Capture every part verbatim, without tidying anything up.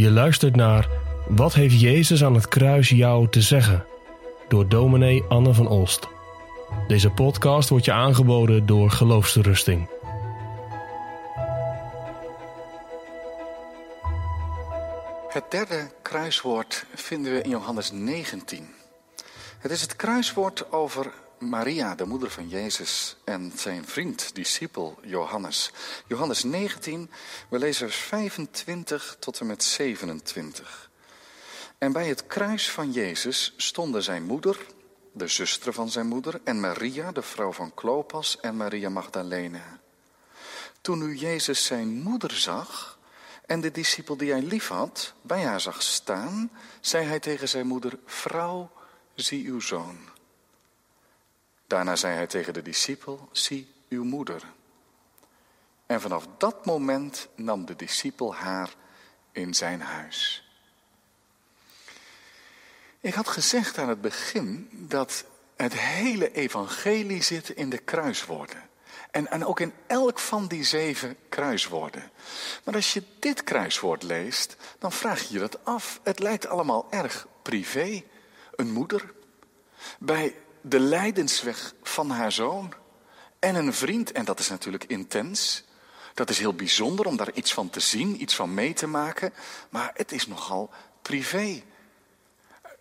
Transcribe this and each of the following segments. Je luistert naar Wat heeft Jezus aan het kruis jou te zeggen? Door dominee Anne van Oost. Deze podcast wordt je aangeboden door Geloofstoerusting. Het derde kruiswoord vinden we in Johannes negentien. Het is het kruiswoord over Maria, de moeder van Jezus, en zijn vriend, discipel Johannes. Johannes negentien, we lezen vers vijfentwintig tot en met zevenentwintig. En bij het kruis van Jezus stonden zijn moeder, de zuster van zijn moeder, en Maria, de vrouw van Clopas, en Maria Magdalena. Toen nu Jezus zijn moeder zag en de discipel die hij lief had bij haar zag staan, zei hij tegen zijn moeder: Vrouw, zie uw zoon. Daarna zei hij tegen de discipel: Zie uw moeder. En vanaf dat moment nam de discipel haar in zijn huis. Ik had gezegd aan het begin dat het hele evangelie zit in de kruiswoorden. En, en ook in elk van die zeven kruiswoorden. Maar als je dit kruiswoord leest, dan vraag je je dat af. Het lijkt allemaal erg privé. Een moeder, bij de lijdensweg van haar zoon en een vriend. En dat is natuurlijk intens. Dat is heel bijzonder om daar iets van te zien, iets van mee te maken. Maar het is nogal privé.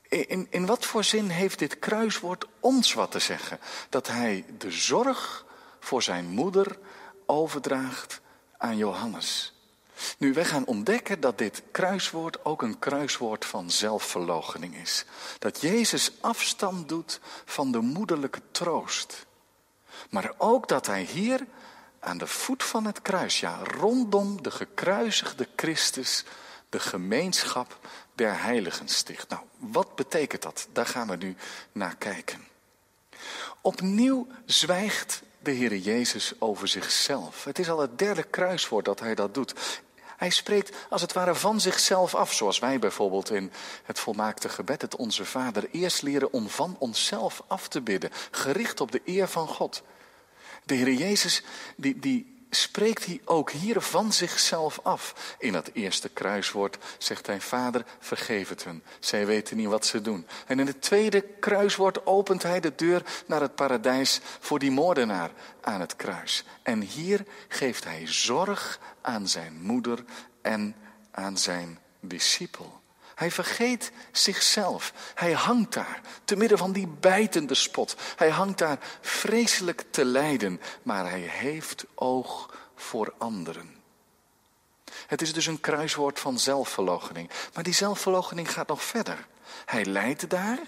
In, in wat voor zin heeft dit kruiswoord ons wat te zeggen? Dat hij de zorg voor zijn moeder overdraagt aan Johannes. Nu, wij gaan ontdekken dat dit kruiswoord ook een kruiswoord van zelfverloochening is. Dat Jezus afstand doet van de moederlijke troost. Maar ook dat hij hier aan de voet van het kruis, ja, rondom de gekruisigde Christus, de gemeenschap der heiligen sticht. Nou, wat betekent dat? Daar gaan we nu naar kijken. Opnieuw zwijgt de Heere Jezus over zichzelf. Het is al het derde kruiswoord dat hij dat doet. Hij spreekt als het ware van zichzelf af, zoals wij bijvoorbeeld in het volmaakte gebed, het Onze Vader, eerst leren om van onszelf af te bidden, gericht op de eer van God. De Heere Jezus die, die spreekt hij ook hier van zichzelf af. In dat eerste kruiswoord zegt hij: Vader, vergeef het hun. Zij weten niet wat ze doen. En in het tweede kruiswoord opent hij de deur naar het paradijs voor die moordenaar aan het kruis. En hier geeft hij zorg aan zijn moeder en aan zijn discipel. Hij vergeet zichzelf. Hij hangt daar, te midden van die bijtende spot. Hij hangt daar vreselijk te lijden, maar hij heeft oog voor anderen. Het is dus een kruiswoord van zelfverloochening. Maar die zelfverloochening gaat nog verder. Hij lijdt daar,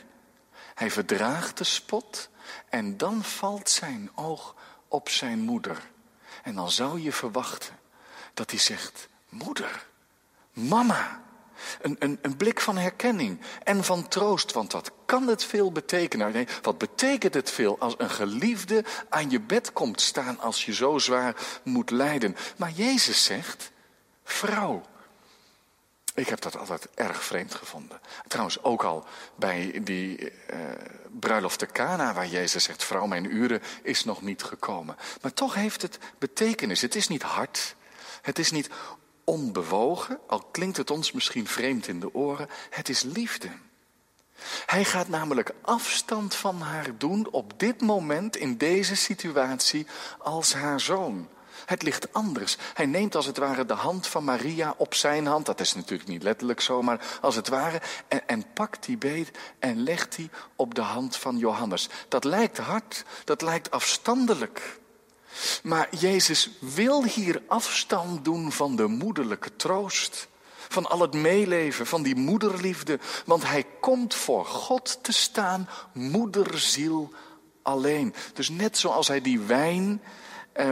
hij verdraagt de spot en dan valt zijn oog op zijn moeder. En dan zou je verwachten dat hij zegt: Moeder, mama. Een, een, een blik van herkenning en van troost, want wat kan het veel betekenen? Nee, wat betekent het veel als een geliefde aan je bed komt staan als je zo zwaar moet lijden? Maar Jezus zegt: Vrouw. Ik heb dat altijd erg vreemd gevonden. Trouwens ook al bij die eh, bruiloft te Kana, waar Jezus zegt: Vrouw, mijn uren is nog niet gekomen. Maar toch heeft het betekenis. Het is niet hard, het is niet onbewogen, al klinkt het ons misschien vreemd in de oren, het is liefde. Hij gaat namelijk afstand van haar doen op dit moment, in deze situatie, als haar zoon. Het ligt anders. Hij neemt als het ware de hand van Maria op zijn hand, dat is natuurlijk niet letterlijk zo, maar als het ware, en, en pakt die beet en legt die op de hand van Johannes. Dat lijkt hard, dat lijkt afstandelijk. Maar Jezus wil hier afstand doen van de moederlijke troost, van al het meeleven, van die moederliefde. Want hij komt voor God te staan, moederziel alleen. Dus net zoals hij die wijn eh,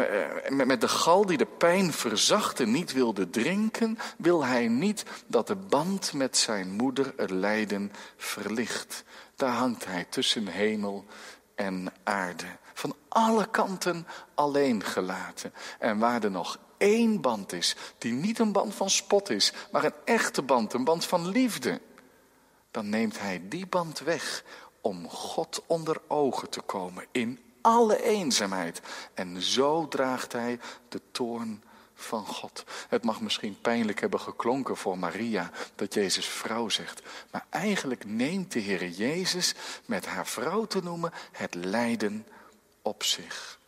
met de gal die de pijn verzachtte niet wilde drinken, wil hij niet dat de band met zijn moeder het lijden verlicht. Daar hangt hij tussen hemel en aarde. Van alle kanten alleen gelaten. En waar er nog één band is, die niet een band van spot is, maar een echte band, een band van liefde, dan neemt hij die band weg om God onder ogen te komen in alle eenzaamheid. En zo draagt hij de toorn van God. Het mag misschien pijnlijk hebben geklonken voor Maria dat Jezus vrouw zegt. Maar eigenlijk neemt de Heere Jezus, met haar vrouw te noemen, het lijden op zich.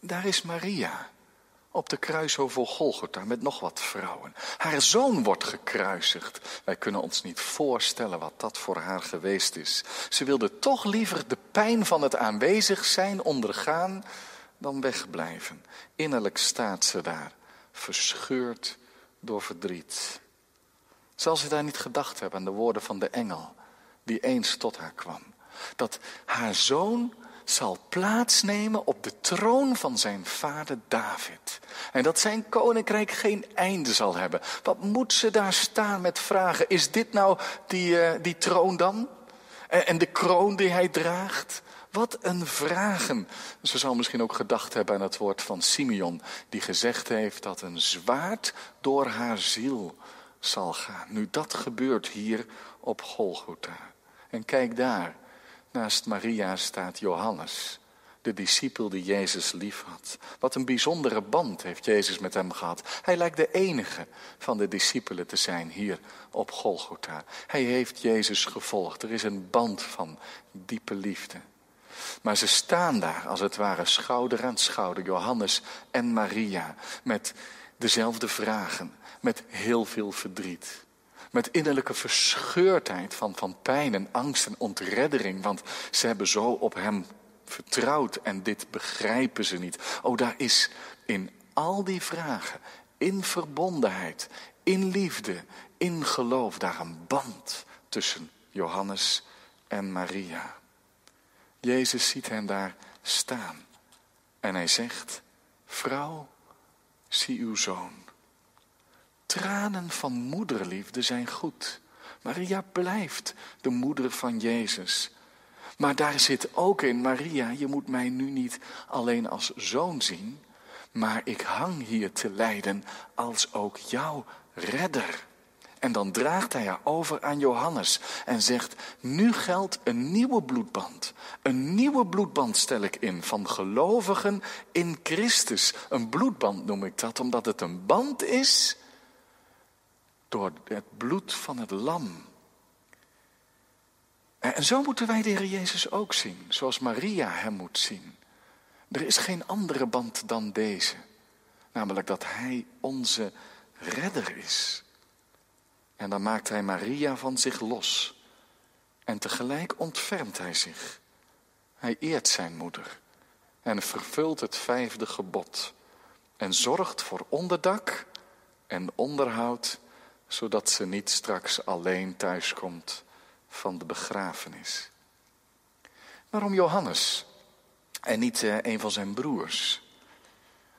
Daar is Maria op de kruishovel Golgotha met nog wat vrouwen. Haar zoon wordt gekruisigd. Wij kunnen ons niet voorstellen wat dat voor haar geweest is. Ze wilde toch liever de pijn van het aanwezig zijn ondergaan dan wegblijven. Innerlijk staat ze daar, verscheurd door verdriet. Zal ze daar niet gedacht hebben aan de woorden van de engel die eens tot haar kwam? Dat haar zoon zal plaatsnemen op de troon van zijn vader David. En dat zijn koninkrijk geen einde zal hebben. Wat moet ze daar staan met vragen? Is dit nou die, uh, die troon dan? En, en de kroon die hij draagt? Wat een vragen. Ze zal misschien ook gedacht hebben aan het woord van Simeon, die gezegd heeft dat een zwaard door haar ziel zal gaan. Nu, dat gebeurt hier op Golgotha. En kijk daar. Naast Maria staat Johannes, de discipel die Jezus lief had. Wat een bijzondere band heeft Jezus met hem gehad. Hij lijkt de enige van de discipelen te zijn hier op Golgotha. Hij heeft Jezus gevolgd. Er is een band van diepe liefde. Maar ze staan daar als het ware schouder aan schouder, Johannes en Maria, met dezelfde vragen, met heel veel verdriet. Met innerlijke verscheurdheid van, van pijn en angst en ontreddering. Want ze hebben zo op hem vertrouwd en dit begrijpen ze niet. Oh, daar is in al die vragen, in verbondenheid, in liefde, in geloof, daar een band tussen Johannes en Maria. Jezus ziet hen daar staan. En hij zegt, vrouw, zie uw zoon. Tranen van moederliefde zijn goed. Maria blijft de moeder van Jezus. Maar daar zit ook in, Maria, je moet mij nu niet alleen als zoon zien, maar ik hang hier te lijden als ook jouw redder. En dan draagt hij haar over aan Johannes en zegt, nu geldt een nieuwe bloedband. Een nieuwe bloedband stel ik in van gelovigen in Christus. Een bloedband noem ik dat, omdat het een band is door het bloed van het lam. En zo moeten wij de Heer Jezus ook zien, zoals Maria hem moet zien. Er is geen andere band dan deze. Namelijk dat hij onze redder is. En dan maakt hij Maria van zich los. En tegelijk ontfermt hij zich. Hij eert zijn moeder. En vervult het vijfde gebod. En zorgt voor onderdak en onderhoud, zodat ze niet straks alleen thuiskomt van de begrafenis. Waarom Johannes en niet een van zijn broers?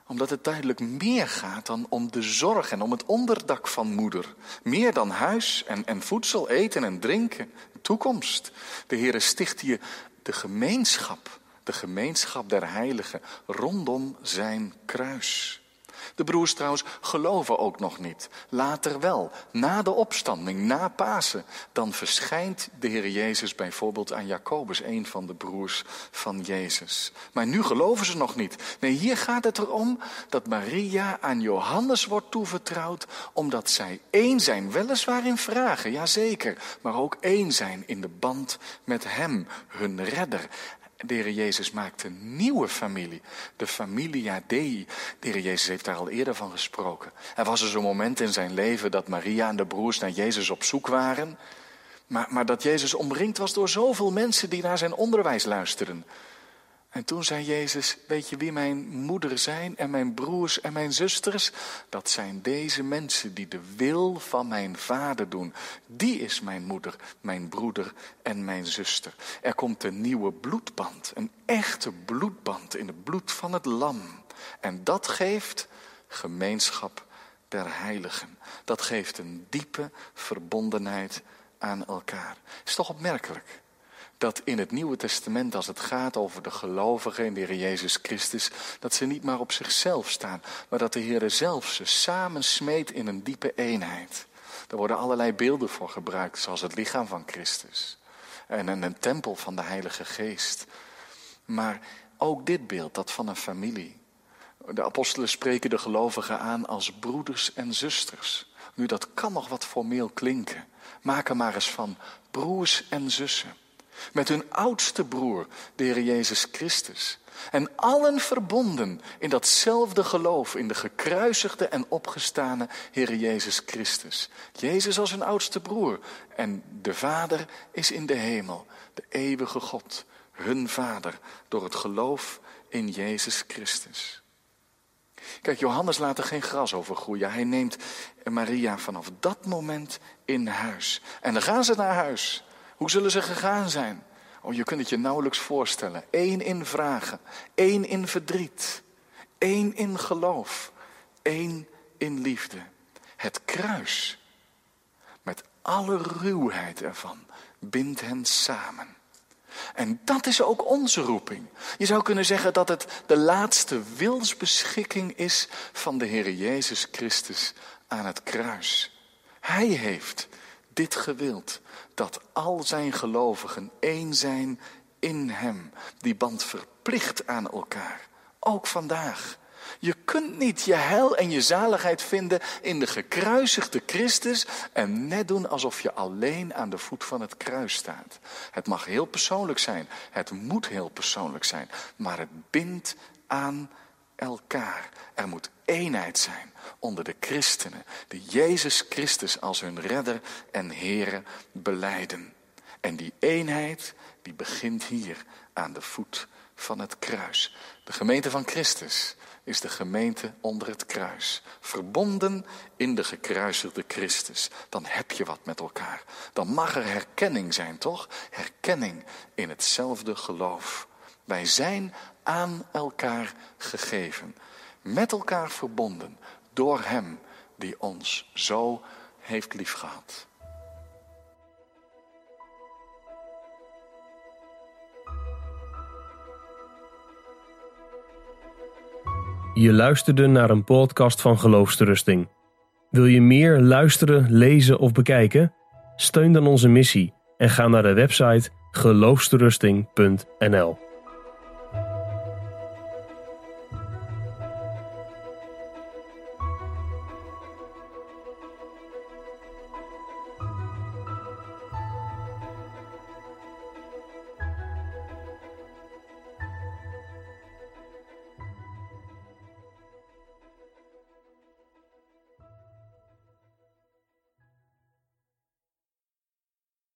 Omdat het duidelijk meer gaat dan om de zorg en om het onderdak van moeder. Meer dan huis en, en voedsel, eten en drinken, toekomst. De Heere sticht hier de gemeenschap, de gemeenschap der heiligen rondom zijn kruis. De broers trouwens geloven ook nog niet. Later wel, na de opstanding, na Pasen. Dan verschijnt de Heer Jezus bijvoorbeeld aan Jacobus, een van de broers van Jezus. Maar nu geloven ze nog niet. Nee, hier gaat het erom dat Maria aan Johannes wordt toevertrouwd, omdat zij één zijn, weliswaar in vragen, jazeker. Maar ook één zijn in de band met hem, hun redder. De Heer Jezus maakt een nieuwe familie, de Familia Dei. De Heer Jezus heeft daar al eerder van gesproken. Er was er zo'n moment in zijn leven dat Maria en de broers naar Jezus op zoek waren. Maar, maar dat Jezus omringd was door zoveel mensen die naar zijn onderwijs luisteren. En toen zei Jezus, weet je wie mijn moeder zijn en mijn broers en mijn zusters? Dat zijn deze mensen die de wil van mijn vader doen. Die is mijn moeder, mijn broeder en mijn zuster. Er komt een nieuwe bloedband, een echte bloedband in het bloed van het lam. En dat geeft gemeenschap der heiligen. Dat geeft een diepe verbondenheid aan elkaar. Is toch opmerkelijk? Dat in het Nieuwe Testament, als het gaat over de gelovigen in de Heer Jezus Christus, dat ze niet maar op zichzelf staan, maar dat de Heer zelf ze samensmeet in een diepe eenheid. Daar worden allerlei beelden voor gebruikt, zoals het lichaam van Christus en een tempel van de Heilige Geest. Maar ook dit beeld, dat van een familie, De apostelen spreken de gelovigen aan als broeders en zusters. Nu, dat kan nog wat formeel klinken. Maak er maar eens van, broers en zussen. Met hun oudste broer, de Heer Jezus Christus. En allen verbonden in datzelfde geloof, in de gekruisigde en opgestane Heer Jezus Christus. Jezus als hun oudste broer. En de Vader is in de hemel, de eeuwige God, hun Vader, door het geloof in Jezus Christus. Kijk, Johannes laat er geen gras over groeien. Hij neemt Maria vanaf dat moment in huis. En dan gaan ze naar huis. Hoe zullen ze gegaan zijn? Oh, je kunt het je nauwelijks voorstellen. Eén in vragen, één in verdriet, één in geloof, één in liefde. Het kruis, met alle ruwheid ervan, bindt hen samen. En dat is ook onze roeping. Je zou kunnen zeggen dat het de laatste wilsbeschikking is van de Heer Jezus Christus aan het kruis. Hij heeft dit gewild, dat al zijn gelovigen één zijn in hem. Die band verplicht aan elkaar, ook vandaag. Je kunt niet je heil en je zaligheid vinden in de gekruisigde Christus en net doen alsof je alleen aan de voet van het kruis staat. Het mag heel persoonlijk zijn, het moet heel persoonlijk zijn, maar het bindt aan elkaar. Er moet eenheid zijn onder de christenen die Jezus Christus als hun redder en Heere belijden. En die eenheid die begint hier aan de voet van het kruis. De gemeente van Christus is de gemeente onder het kruis. Verbonden in de gekruisigde Christus. Dan heb je wat met elkaar. Dan mag er herkenning zijn, toch? Herkenning in hetzelfde geloof. Wij zijn aan elkaar gegeven. Met elkaar verbonden. Door hem die ons zo heeft liefgehad. Je luisterde naar een podcast van Geloofstoerusting. Wil je meer luisteren, lezen of bekijken? Steun dan onze missie en ga naar de website geloofstoerusting punt n l.